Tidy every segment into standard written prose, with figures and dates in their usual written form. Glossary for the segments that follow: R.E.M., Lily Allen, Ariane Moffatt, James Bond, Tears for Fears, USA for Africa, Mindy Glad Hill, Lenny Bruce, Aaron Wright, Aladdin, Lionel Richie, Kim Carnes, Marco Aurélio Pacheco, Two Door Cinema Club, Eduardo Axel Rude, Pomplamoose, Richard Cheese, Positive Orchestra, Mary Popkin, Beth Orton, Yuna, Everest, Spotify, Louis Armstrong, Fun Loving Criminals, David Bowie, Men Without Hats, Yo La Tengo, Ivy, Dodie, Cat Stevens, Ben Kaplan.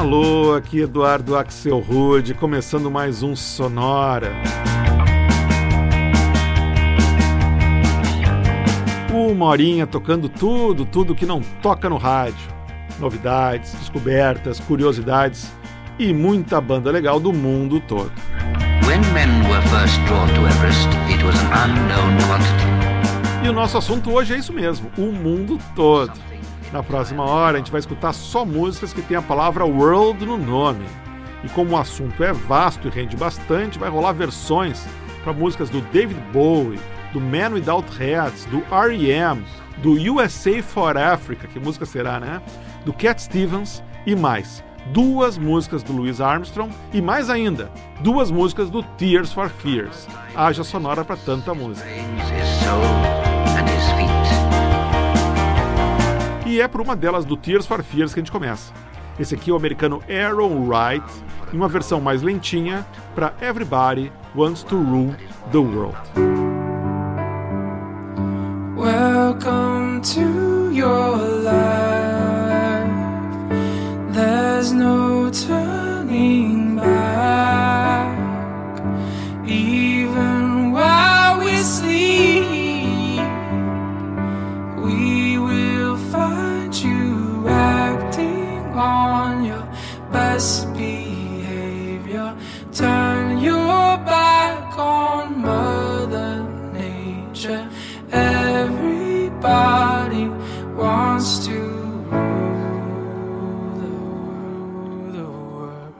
Alô, aqui Eduardo Axel Rude, começando mais um Sonora. Uma horinha tocando tudo que não toca no rádio. Novidades, descobertas, curiosidades e muita banda legal do mundo todo. When men were first drawn to Everest, it was an unknown quantity. E o nosso assunto hoje é isso mesmo, o mundo todo. Na próxima hora a gente vai escutar só músicas que tem a palavra world no nome. E como o assunto é vasto e rende bastante, vai rolar versões para músicas do David Bowie, do Men Without Hats, do R.E.M., do USA for Africa, que música será, né? Do Cat Stevens e mais. 2 músicas do Louis Armstrong e, mais ainda, 2 músicas do Tears for Fears. Haja sonora para tanta música. E é por uma delas do Tears for Fears que a gente começa. Esse aqui é o americano Aaron Wright, em uma versão mais lentinha para Everybody Wants to Rule the World. Welcome to your life. There's no turning back. Even while we sleep, we will find you acting on your best behavior. Turn your back on Mother Nature. Everybody wants to rule the world.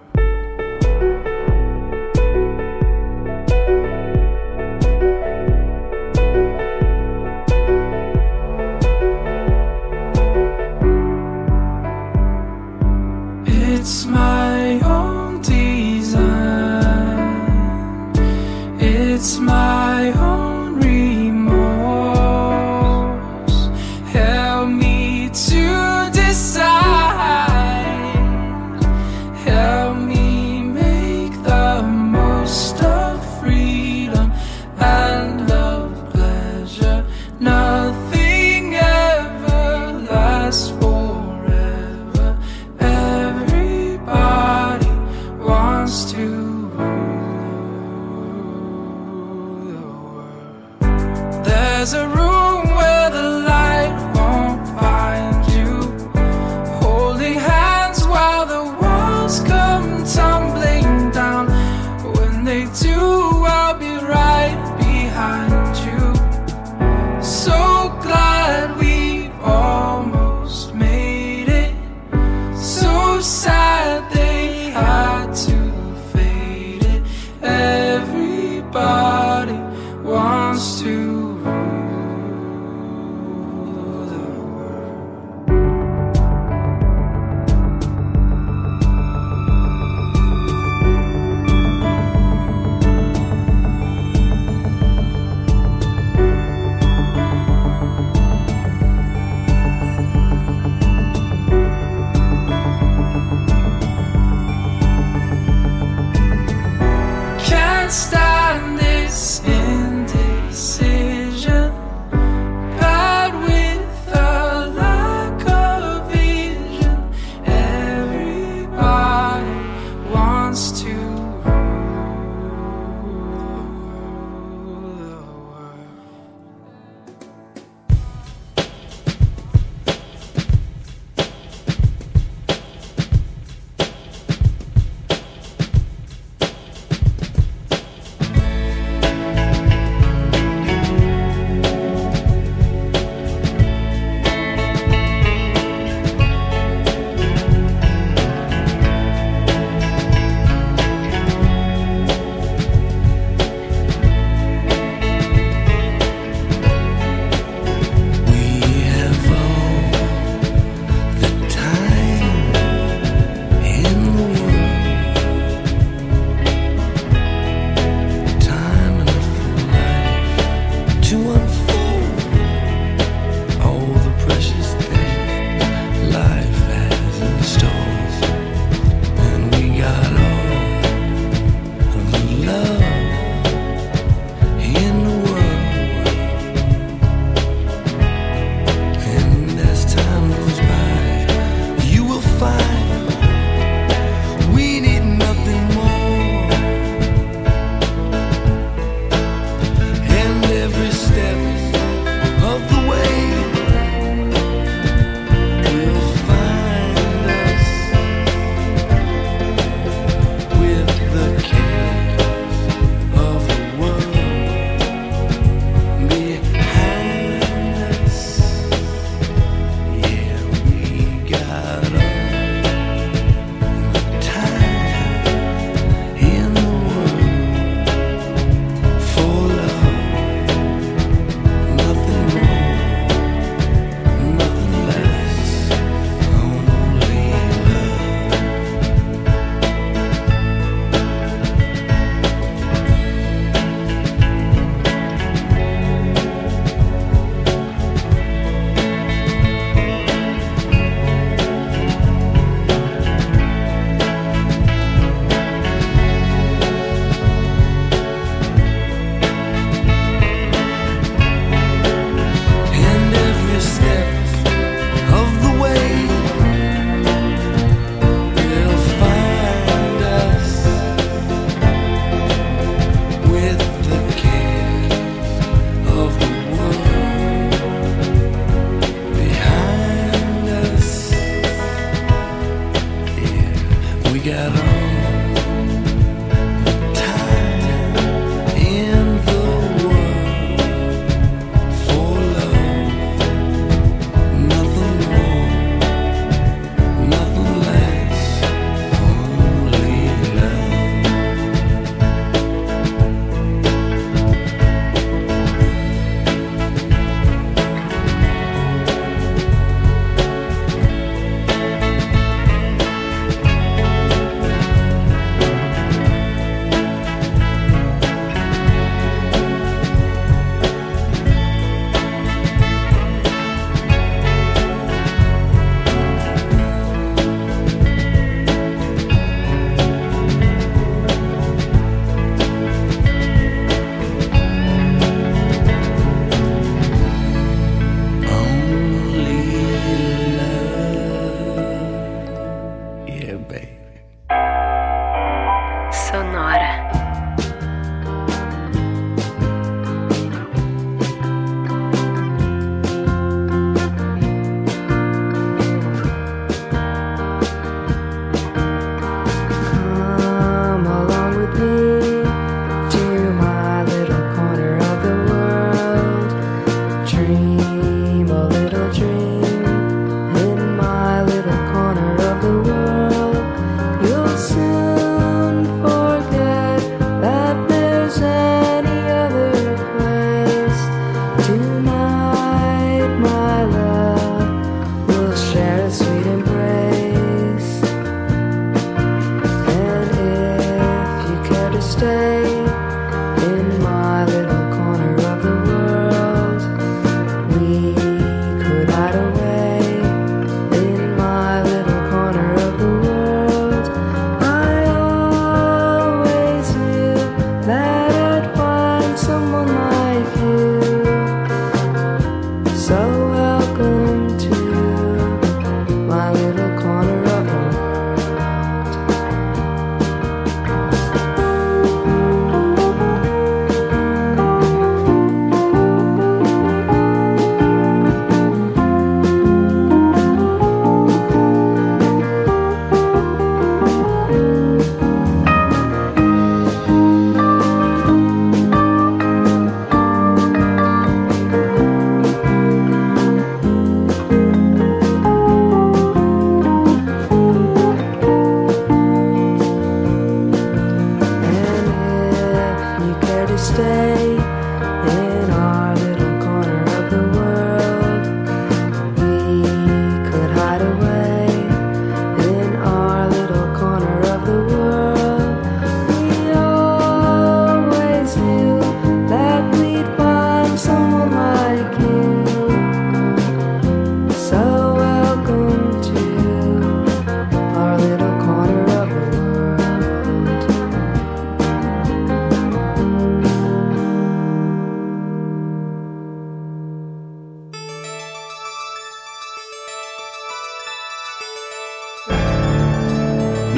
It's my own design. It's my own. It's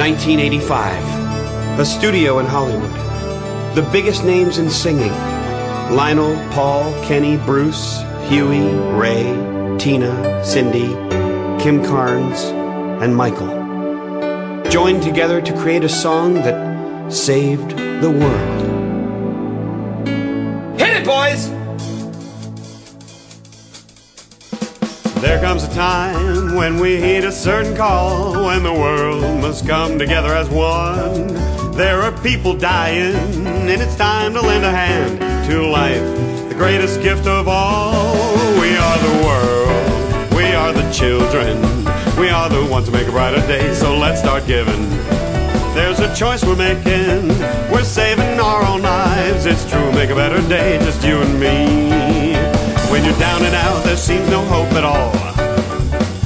1985, a studio in Hollywood. The biggest names in singing, Lionel, Paul, Kenny, Bruce, Huey, Ray, Tina, Cindy, Kim Carnes, and Michael, joined together to create a song that saved the world. Hit it, boys! There comes a time when we heed a certain call, when the world must come together as one. There are people dying, and it's time to lend a hand to life, the greatest gift of all. We are the world, we are the children, we are the ones who make a brighter day, so let's start giving. There's a choice we're making, we're saving our own lives, it's true, make a better day, just you and me. When you're down and out, there seems no hope at all,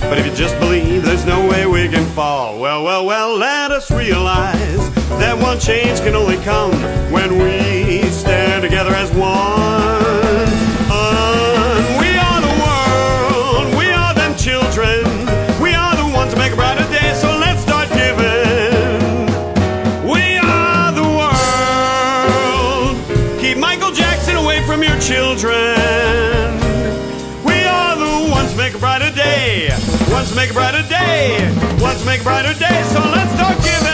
but if you just believe, there's no way we can fall. Well, well, well, let us realize that one change can only come when we stand together as one. We are the world, we are them children, we are the ones who make a brighter day, so let's start giving. We are the world, keep Michael Jackson away from your children. Once make a brighter day, once make a brighter day, so let's start giving!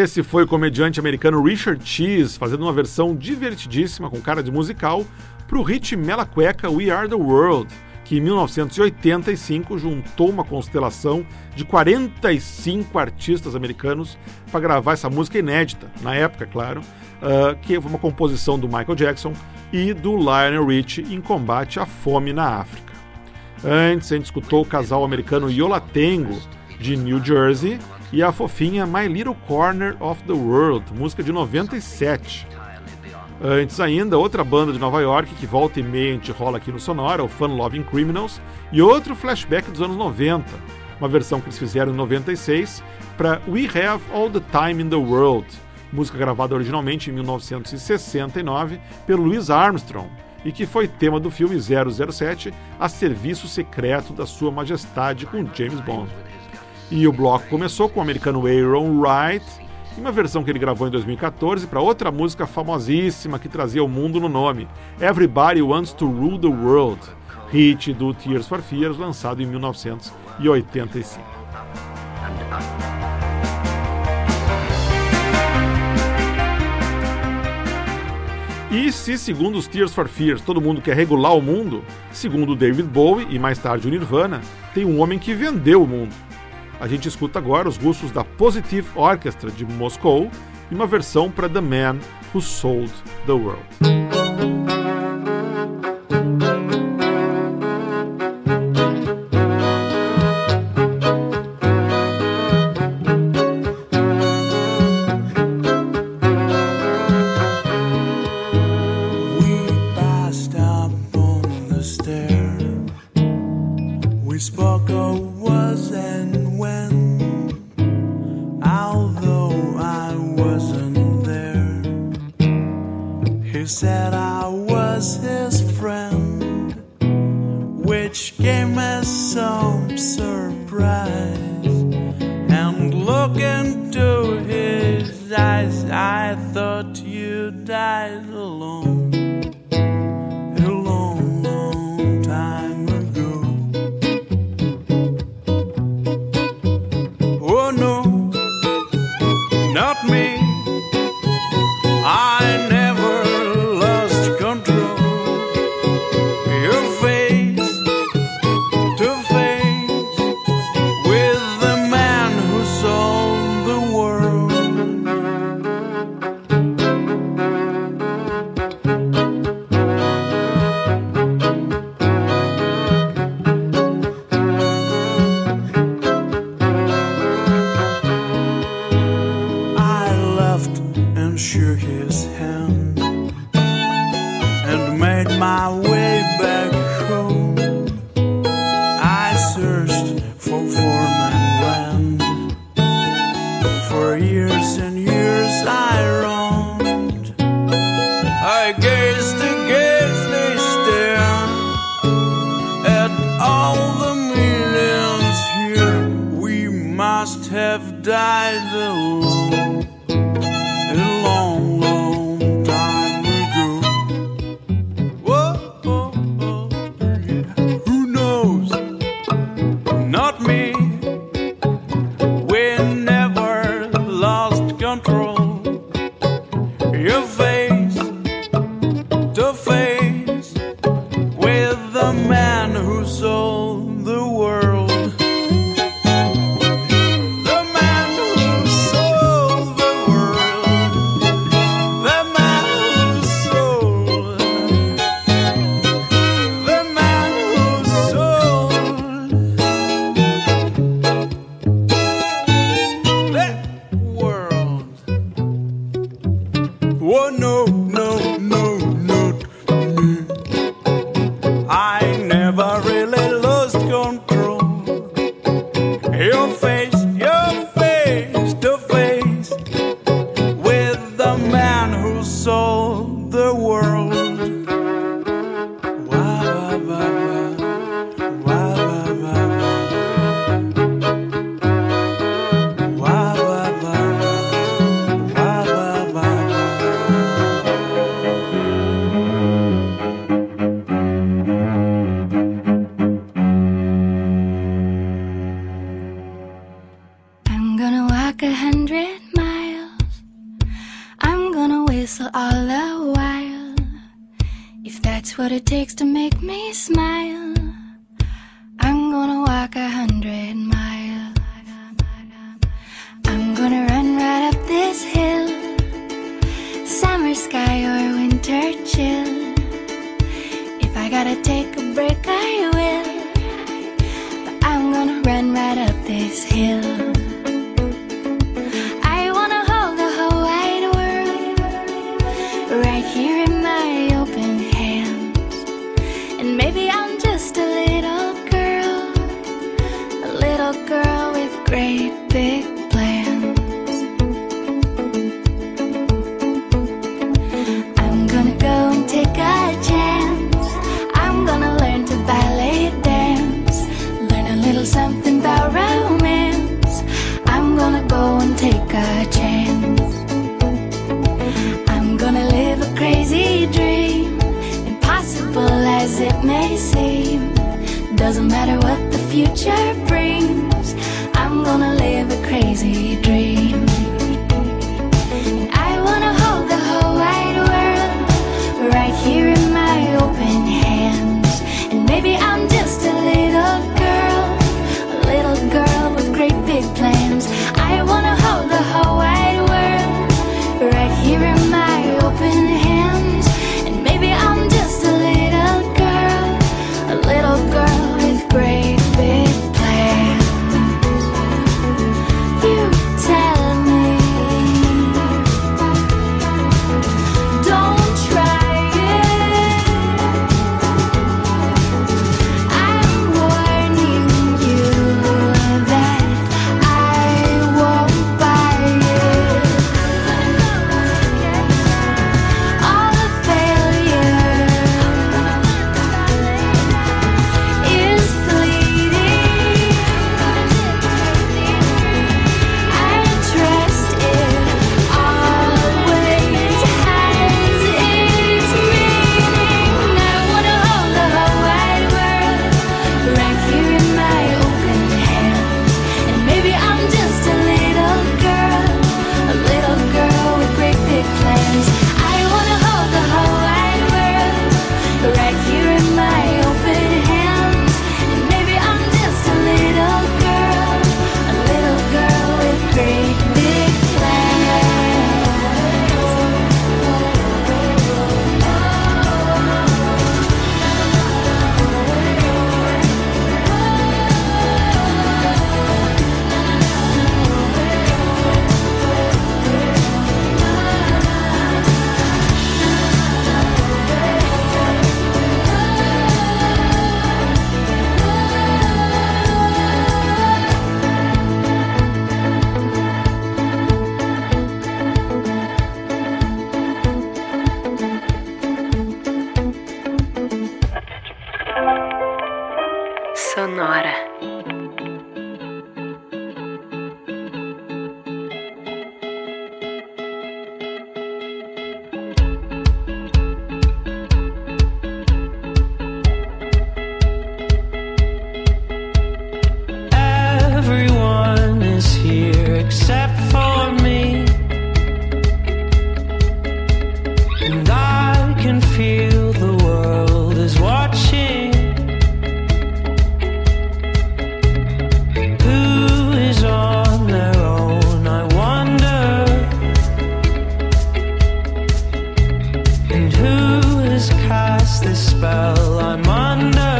Esse foi o comediante americano Richard Cheese fazendo uma versão divertidíssima com cara de musical pro hit mela cueca We Are The World, que em 1985 juntou uma constelação de 45 artistas americanos para gravar essa música inédita, na época, claro, que foi uma composição do Michael Jackson e do Lionel Richie em combate à fome na África. Antes, a gente escutou o casal americano Yo La Tengo, de New Jersey, e a fofinha My Little Corner of the World, música de 97. Antes ainda, outra banda de Nova York, que volta e meia a gente rola aqui no Sonora, o Fun Loving Criminals, e outro flashback dos anos 90, uma versão que eles fizeram em 96 para We Have All The Time In The World, música gravada originalmente em 1969 pelo Louis Armstrong e que foi tema do filme 007 A Serviço Secreto da Sua Majestade com James Bond. E o bloco começou com o americano Aaron Wright e uma versão que ele gravou em 2014 para outra música famosíssima que trazia o mundo no nome, Everybody Wants to Rule the World, hit do Tears for Fears, lançado em 1985. E se, segundo os Tears for Fears, todo mundo quer regular o mundo, segundo David Bowie e mais tarde o Nirvana, tem um homem que vendeu o mundo. A gente escuta agora os russos da Positive Orchestra de Moscou e uma versão para The Man Who Sold the World. I gazed, they stared at died alone a long, long time ago. Whoa, oh, oh, yeah. Who knows? Not me. We never lost control. Your face to face with the man who sold the world. Sonora. can feel the world is watching. Who is on their own, I wonder. And who has cast this spell I'm under.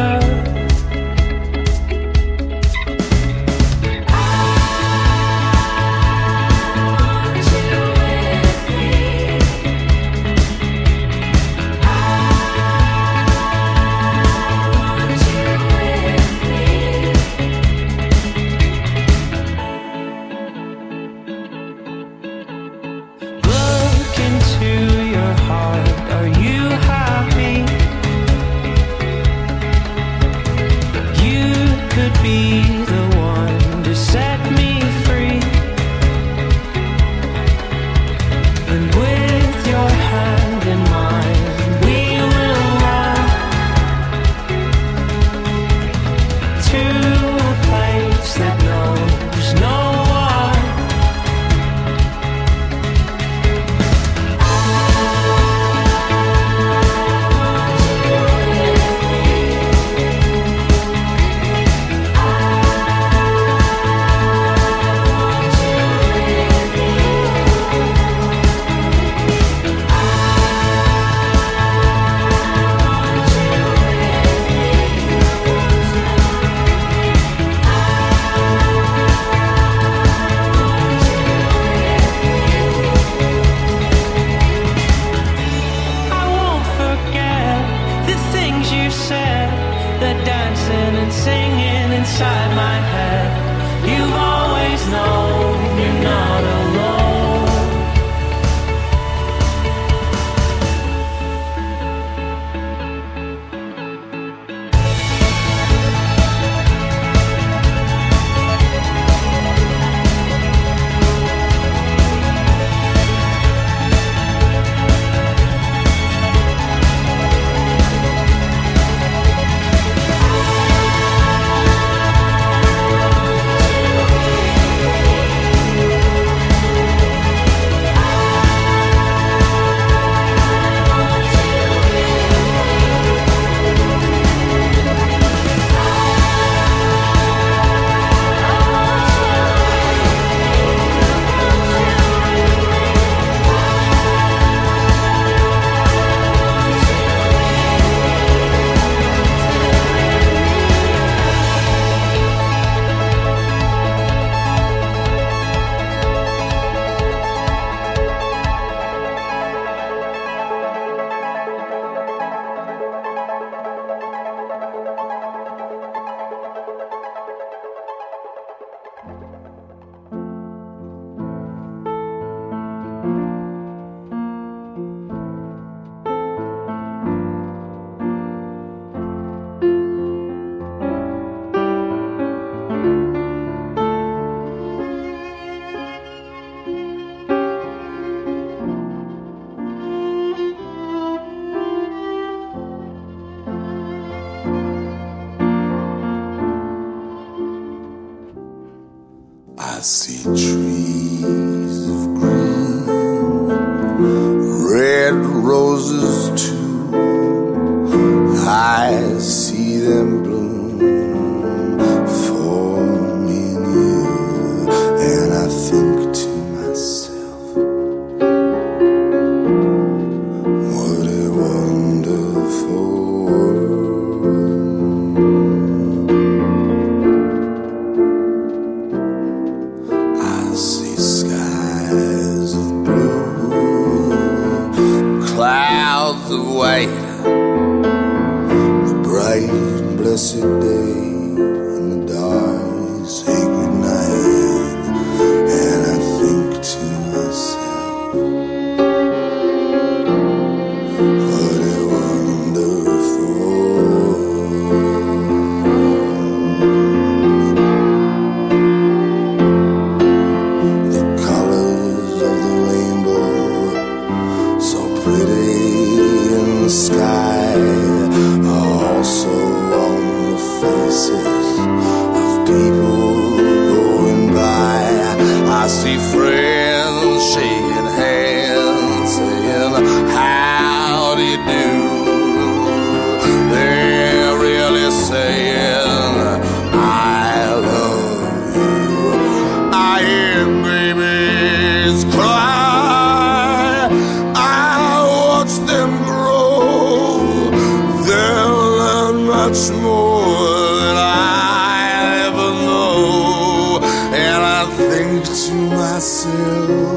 Sky, also on the faces of people. do. They're really saying I love you. I hear babies cry, I watch them grow. They'll learn much more than I ever know. And I think to myself,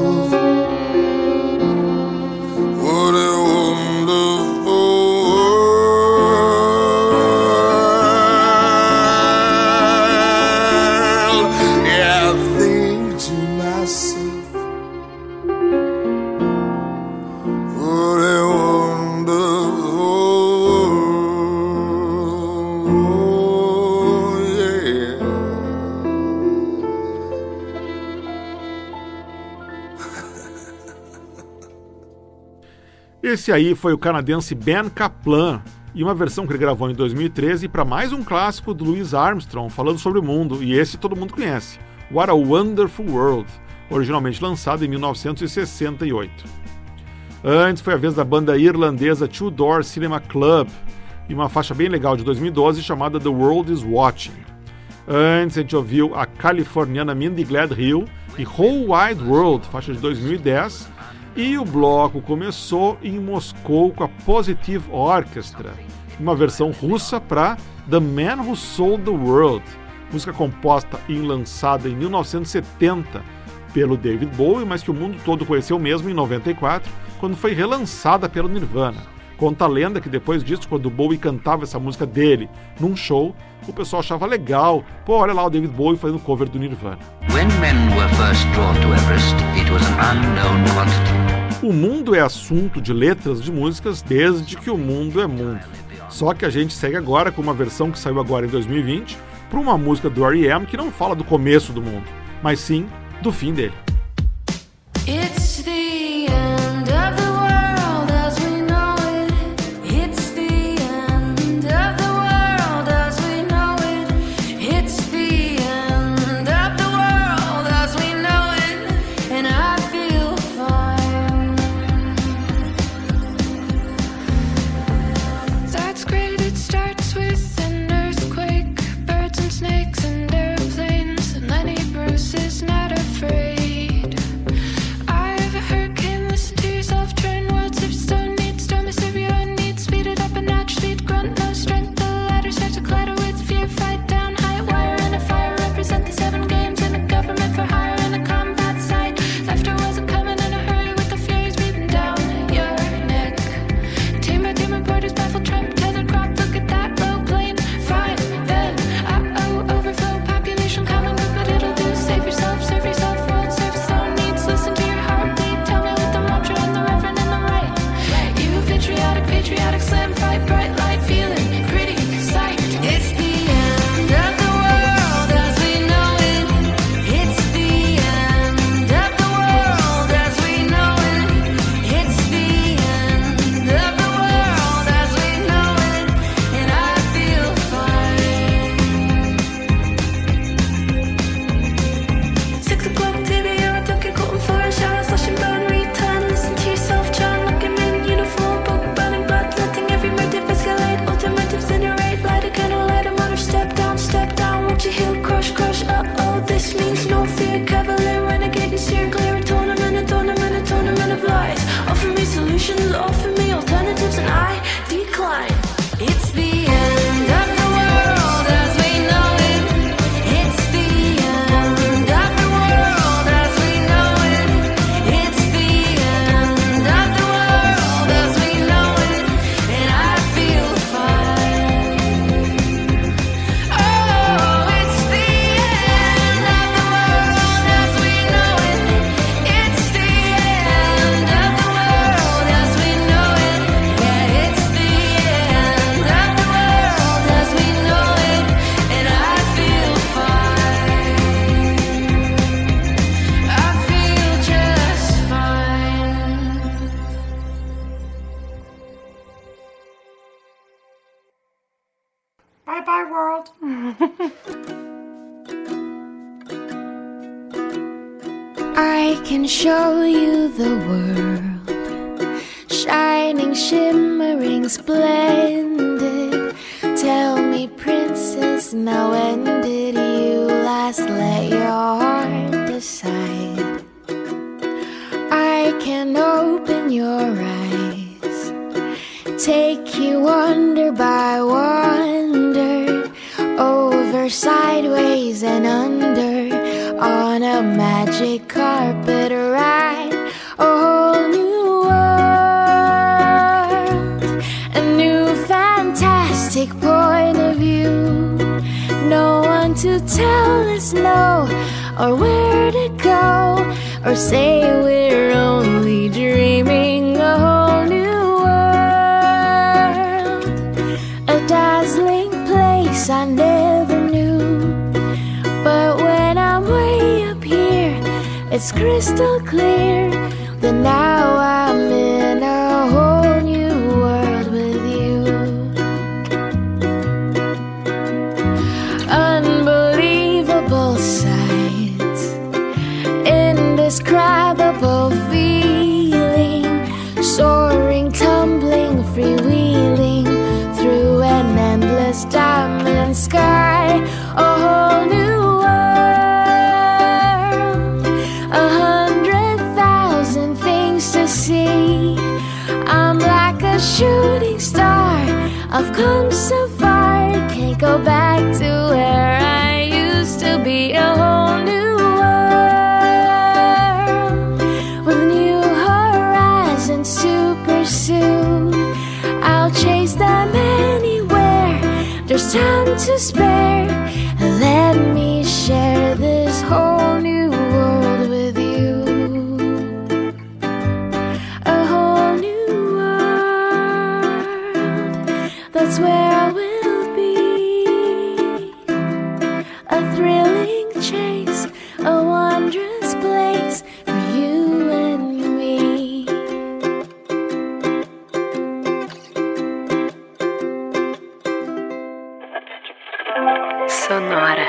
esse aí foi o canadense Ben Kaplan e uma versão que ele gravou em 2013 para mais um clássico do Louis Armstrong falando sobre o mundo, e esse todo mundo conhece, What a Wonderful World, originalmente lançado em 1968. Antes foi a vez da banda irlandesa Two Door Cinema Club e uma faixa bem legal de 2012 chamada The World is Watching. Antes a gente ouviu a californiana Mindy Glad Hill e Whole Wide World, faixa de 2010. E o bloco começou em Moscou com a Positive Orchestra, uma versão russa para The Man Who Sold the World, música composta e lançada em 1970 pelo David Bowie, mas que o mundo todo conheceu mesmo em 94, quando foi relançada pelo Nirvana. Conta a lenda que depois disso, quando o Bowie cantava essa música dele num show, o pessoal achava legal, pô, olha lá o David Bowie fazendo cover do Nirvana. O mundo é assunto de letras de músicas desde que o mundo é mundo. Só que a gente segue agora com uma versão que saiu agora em 2020 para uma música do R.E.M. que não fala do começo do mundo, mas sim do fim dele. It's the end of the world as we know it. It's the end of the world as we know it. It's the end of the world as we know it. And I feel fine. That's great, it starts with an earthquake, birds and snakes and airplanes, and Lenny Bruce is not afraid. I can show you the world, shining I'm shimmering splendid. Tell me, princess, now when did you last let your heart decide? I can open your eyes, take you wonder by wonder, over, sideways, and under, on a magic carpet ride. A whole new world, a new fantastic point of view. No one to tell us no, or where to go, or say we're only dreaming. A whole new world, a dazzling place I never knew. But when I'm way up here, it's crystal clear. That now I'm in a whole new world with you. Unbelievable sights, indescribable feeling, soaring, tumbling, freewheeling through an endless diamond sky. A whole new world, 100,000 things to see. I'm like a shooting star, I've come so far, can't go back to where I used to be. A whole new world, with new horizons to pursue. I'll chase them anywhere, there's time to spare. Let me share this whole new world with you. A whole new world, that's where I will be. A thrilling chase, a wondrous place for you and me. Sonora.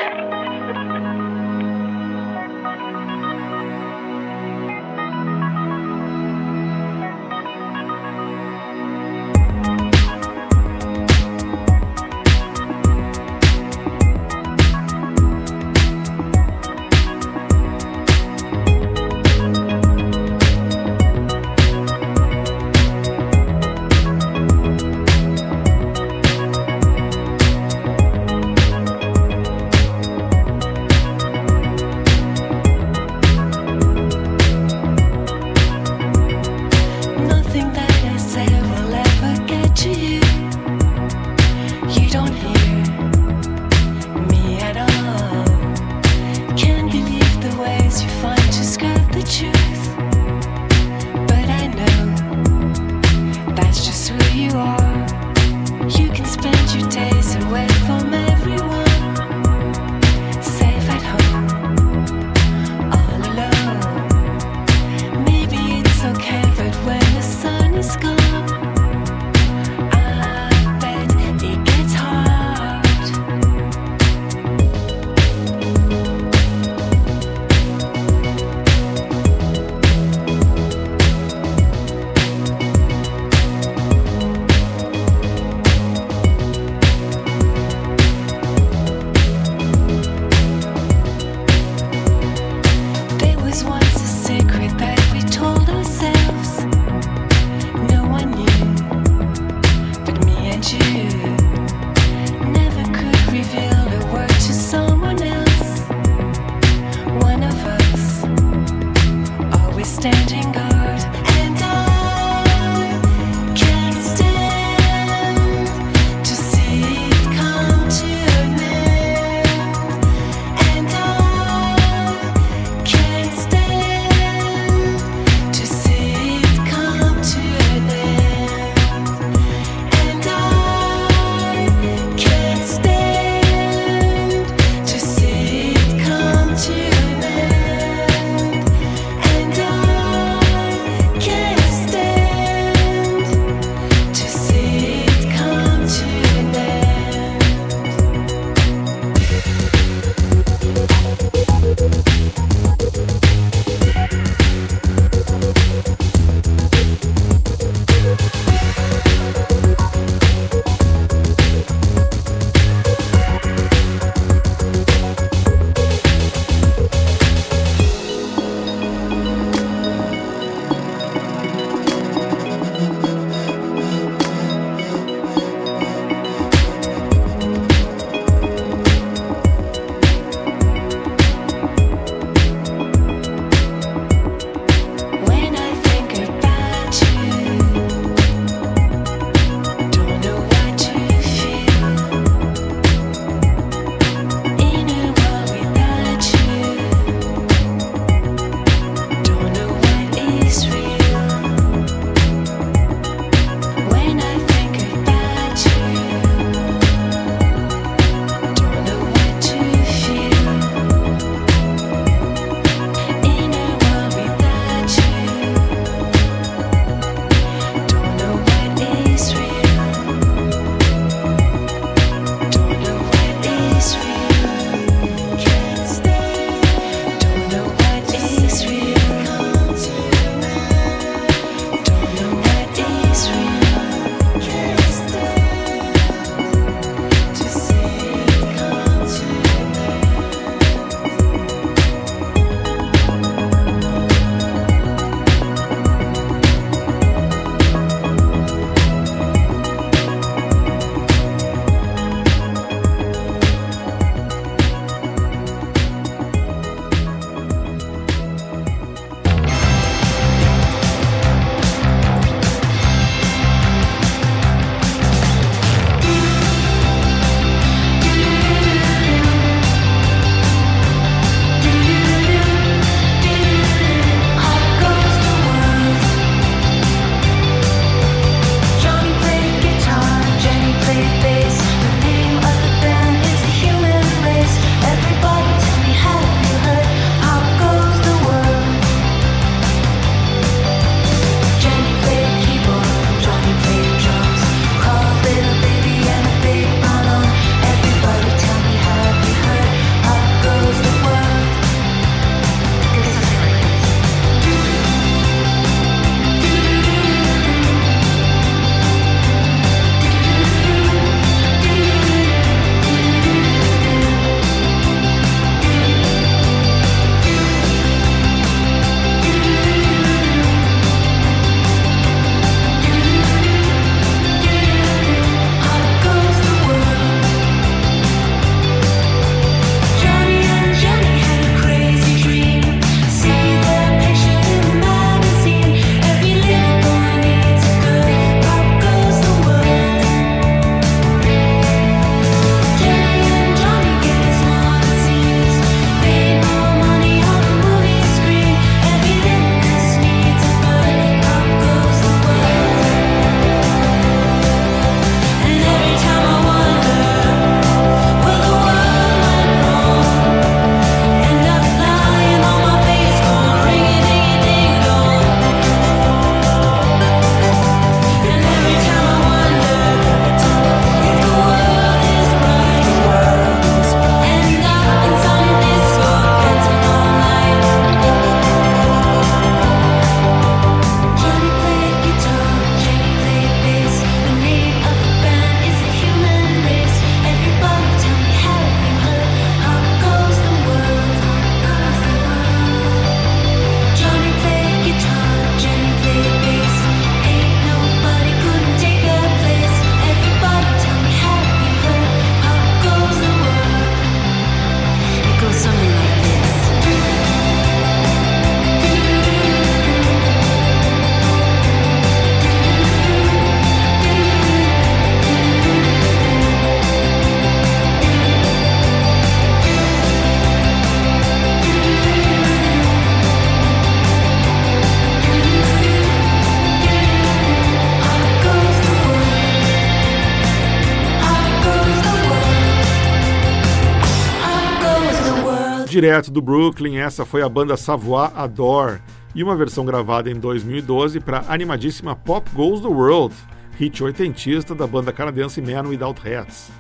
direto do Brooklyn, essa foi a banda Savoir Adore e uma versão gravada em 2012 para a animadíssima Pop Goes the World, hit oitentista da banda canadense Men Without Hats.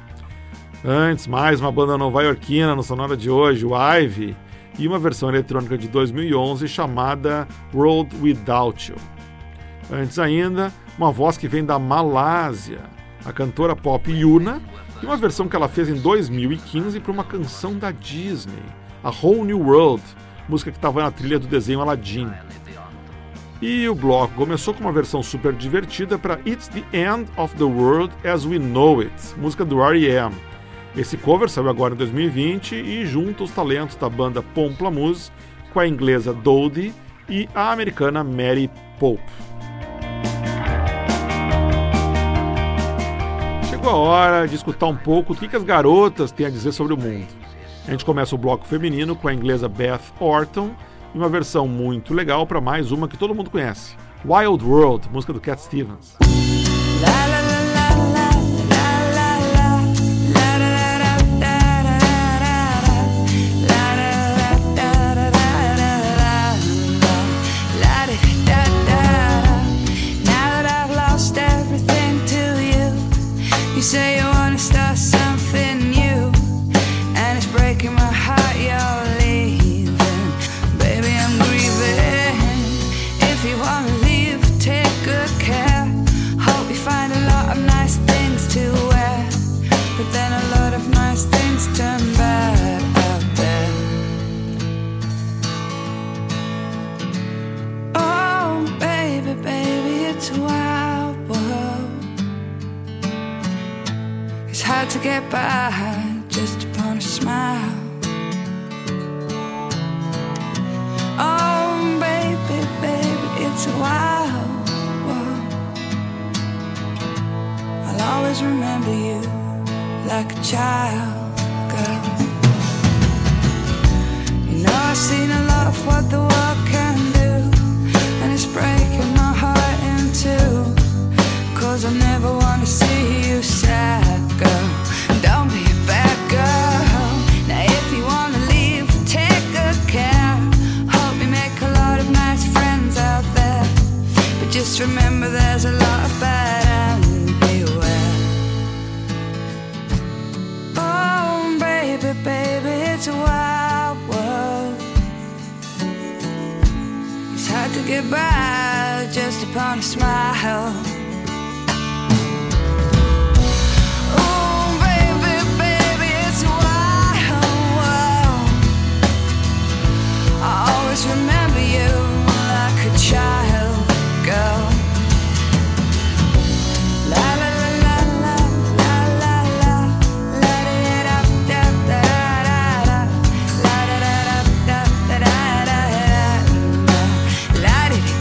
Antes, mais uma banda nova-iorquina no Sonora de hoje, o Ivy, e uma versão eletrônica de 2011 chamada World Without You. Antes ainda, uma voz que vem da Malásia, a cantora pop Yuna, e uma versão que ela fez em 2015 para uma canção da Disney, a Whole New World, música que estava na trilha do desenho Aladdin. E o bloco começou com uma versão super divertida para It's the End of the World as We Know It, música do R.E.M. Esse cover saiu agora em 2020 e junta os talentos da banda Pomplamoose com a inglesa Dodie e a americana Mary Popkin. Chegou a hora de escutar um pouco o que as garotas têm a dizer sobre o mundo. A gente começa o bloco feminino com a inglesa Beth Orton, e uma versão muito legal para mais uma que todo mundo conhece, Wild World, música do Cat Stevens. To get by just upon a smile. Oh, baby, baby, it's a wild world. I'll always remember you like a child, girl. You know I've seen a lot of what the world can do, and it's breaking my heart in two, 'cause I never want to see you sad, girl. Don't be a bad girl. Now if you wanna leave, take good care. Hope you make a lot of nice friends out there, but just remember there's a lot of bad and beware. Oh baby, baby, it's a wild world. It's hard to get by just upon a smile. Remember you like a child, girl. La la la la la la la la da da da da la da da da da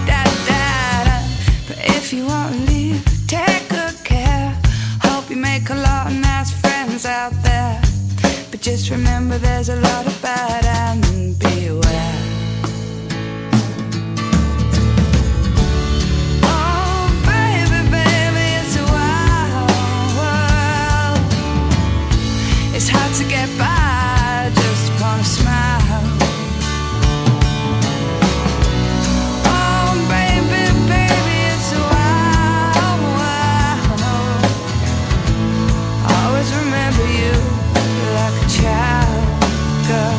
da da da. But if you want to leave, take good care. Hope you make a lot of nice friends out there, but just remember there's a lot of bad and beware. It's hard to get by just upon a smile. Oh, baby, baby, it's a wild world. Always remember you like a child, girl.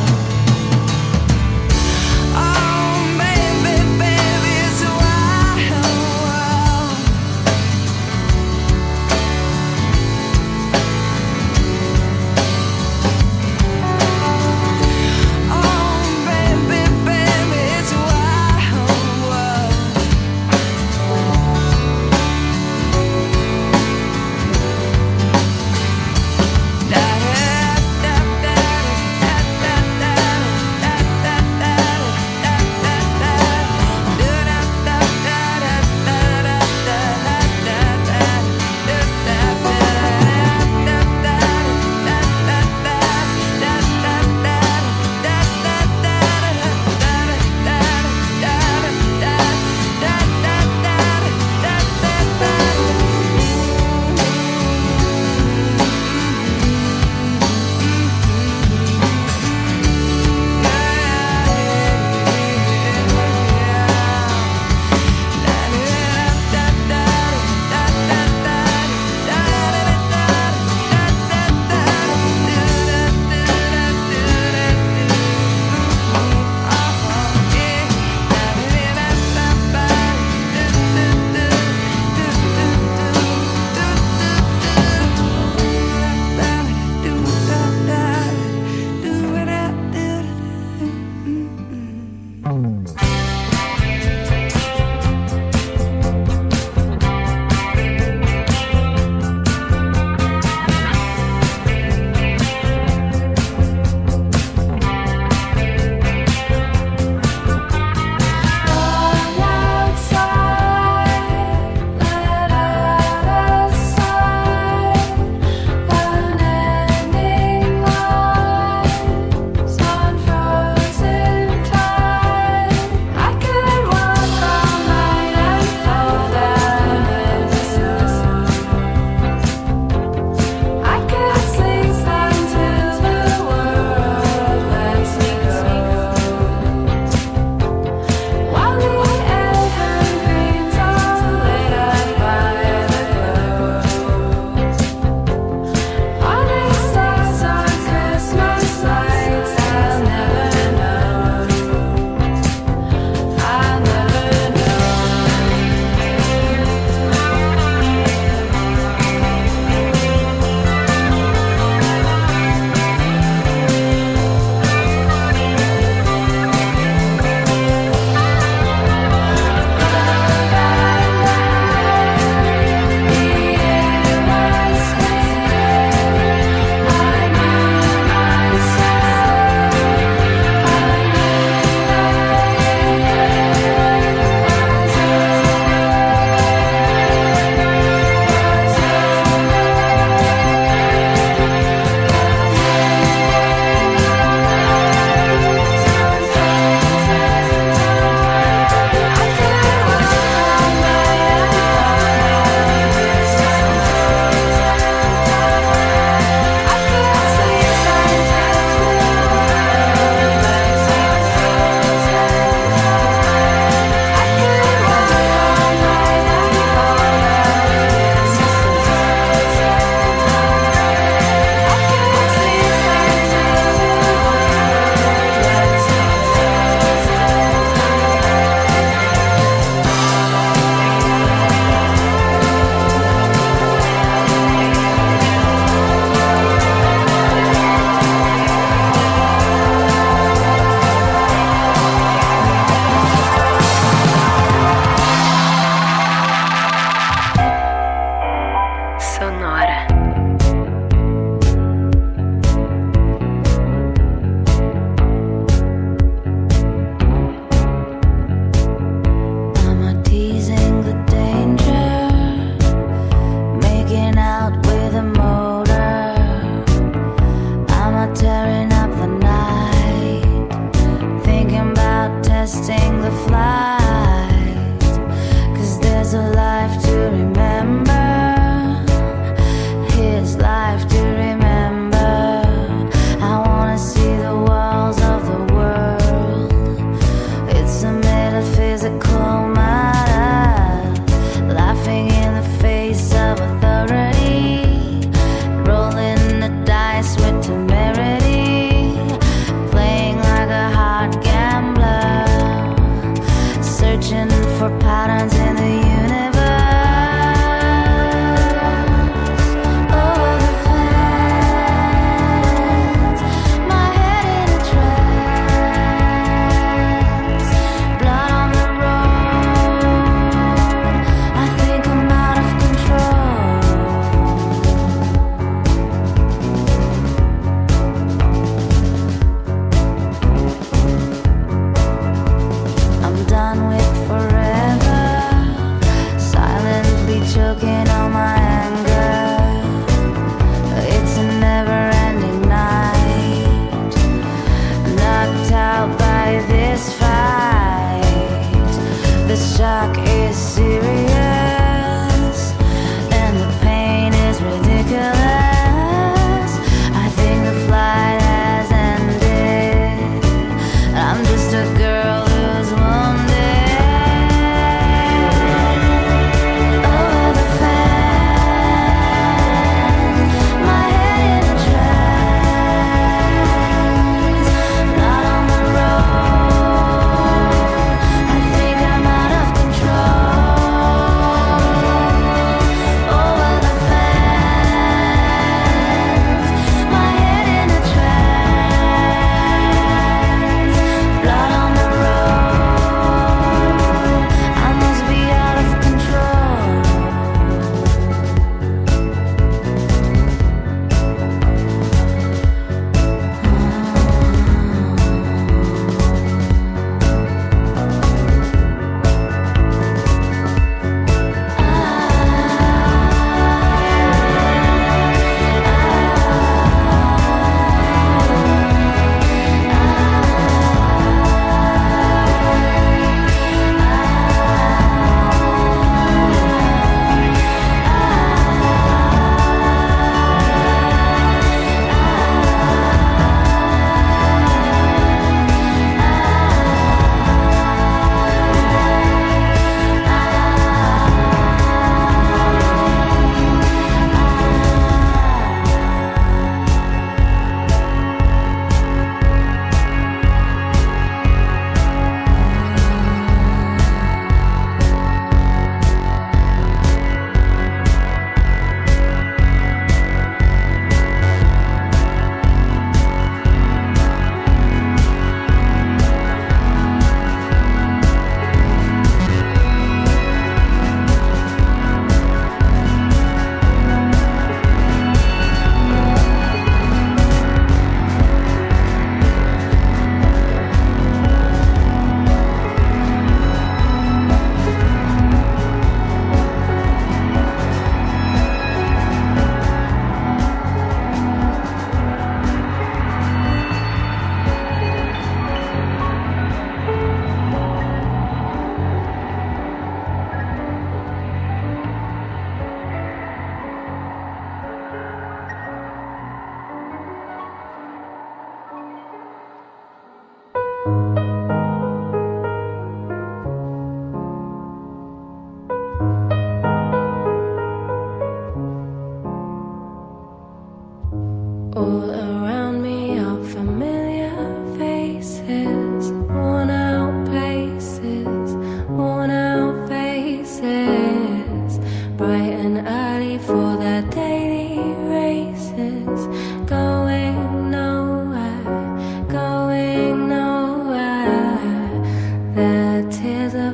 sonora.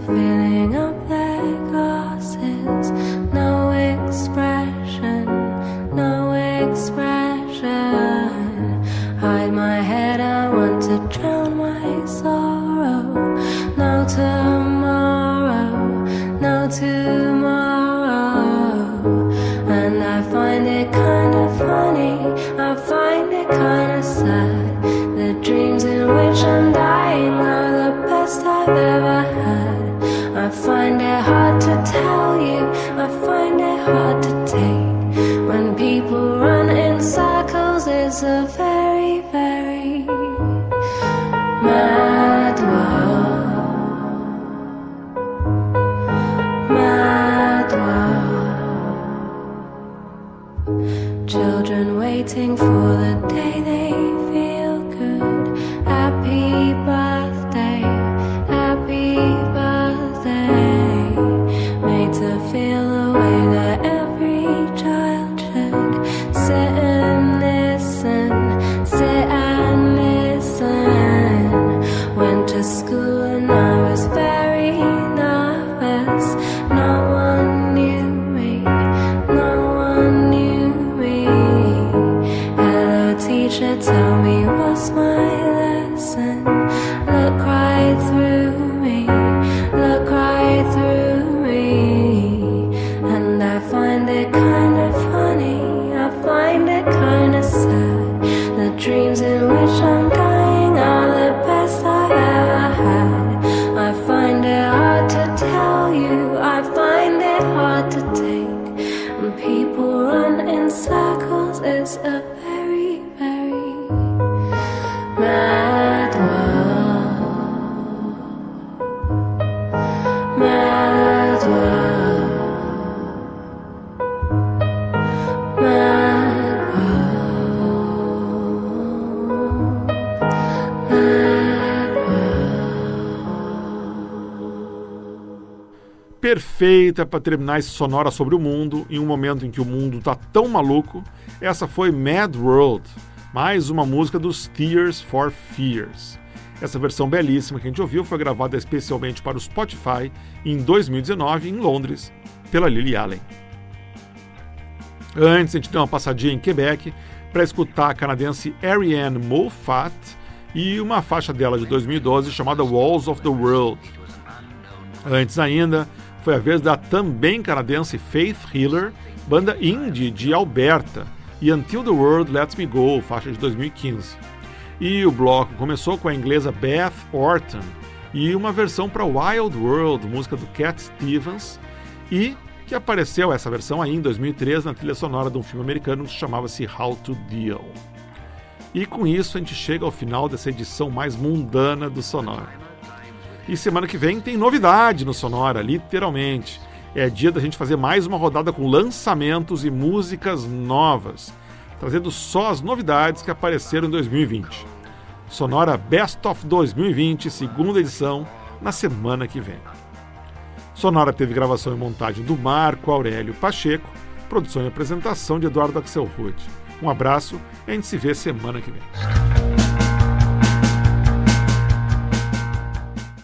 Feeling up their glasses, no expression. people run in circles is a very, very mad world. Mad world. Children waiting for the day they feel good. Happy birthday, happy birthday. Made to feel the way that every child should. Sit and listen. Went to school and I was very nervous. No one knew me, no one knew me. Hello teacher, tell me what's my lesson. Look right through me, look right through me. And I find it kind of funny, I find it kind of sad. The dreams in which I'm dying are the best I've ever had. I find it hard to tell you, I find it hard to take. And people run in circles, it's a very, very mad world. Mad world. Mad world. Perfeita para terminar essa sonora sobre o mundo, em um momento em que o mundo tá tão maluco. Essa foi Mad World, mais uma música dos Tears for Fears. Essa versão belíssima que a gente ouviu foi gravada especialmente para o Spotify em 2019, em Londres, pela Lily Allen. Antes, a gente deu uma passadinha em Quebec para escutar a canadense Ariane Moffatt e uma faixa dela de 2012 chamada Walls of the World. Antes ainda, foi a vez da também canadense Faith Hiller, banda indie de Alberta, e Until the World Lets Me Go, faixa de 2015. E o bloco começou com a inglesa Beth Orton e uma versão para Wild World, música do Cat Stevens, e que apareceu essa versão aí em 2013 na trilha sonora de um filme americano que chamava-se How to Deal. E com isso a gente chega ao final dessa edição mais mundana do Sonora. E semana que vem tem novidade no Sonora, literalmente. É dia da gente fazer mais uma rodada com lançamentos e músicas novas, trazendo só as novidades que apareceram em 2020. Sonora Best of 2020, segunda edição, na semana que vem. Sonora teve gravação e montagem do Marco Aurélio Pacheco, produção e apresentação de Eduardo Axelwood. Um abraço e a gente se vê semana que vem.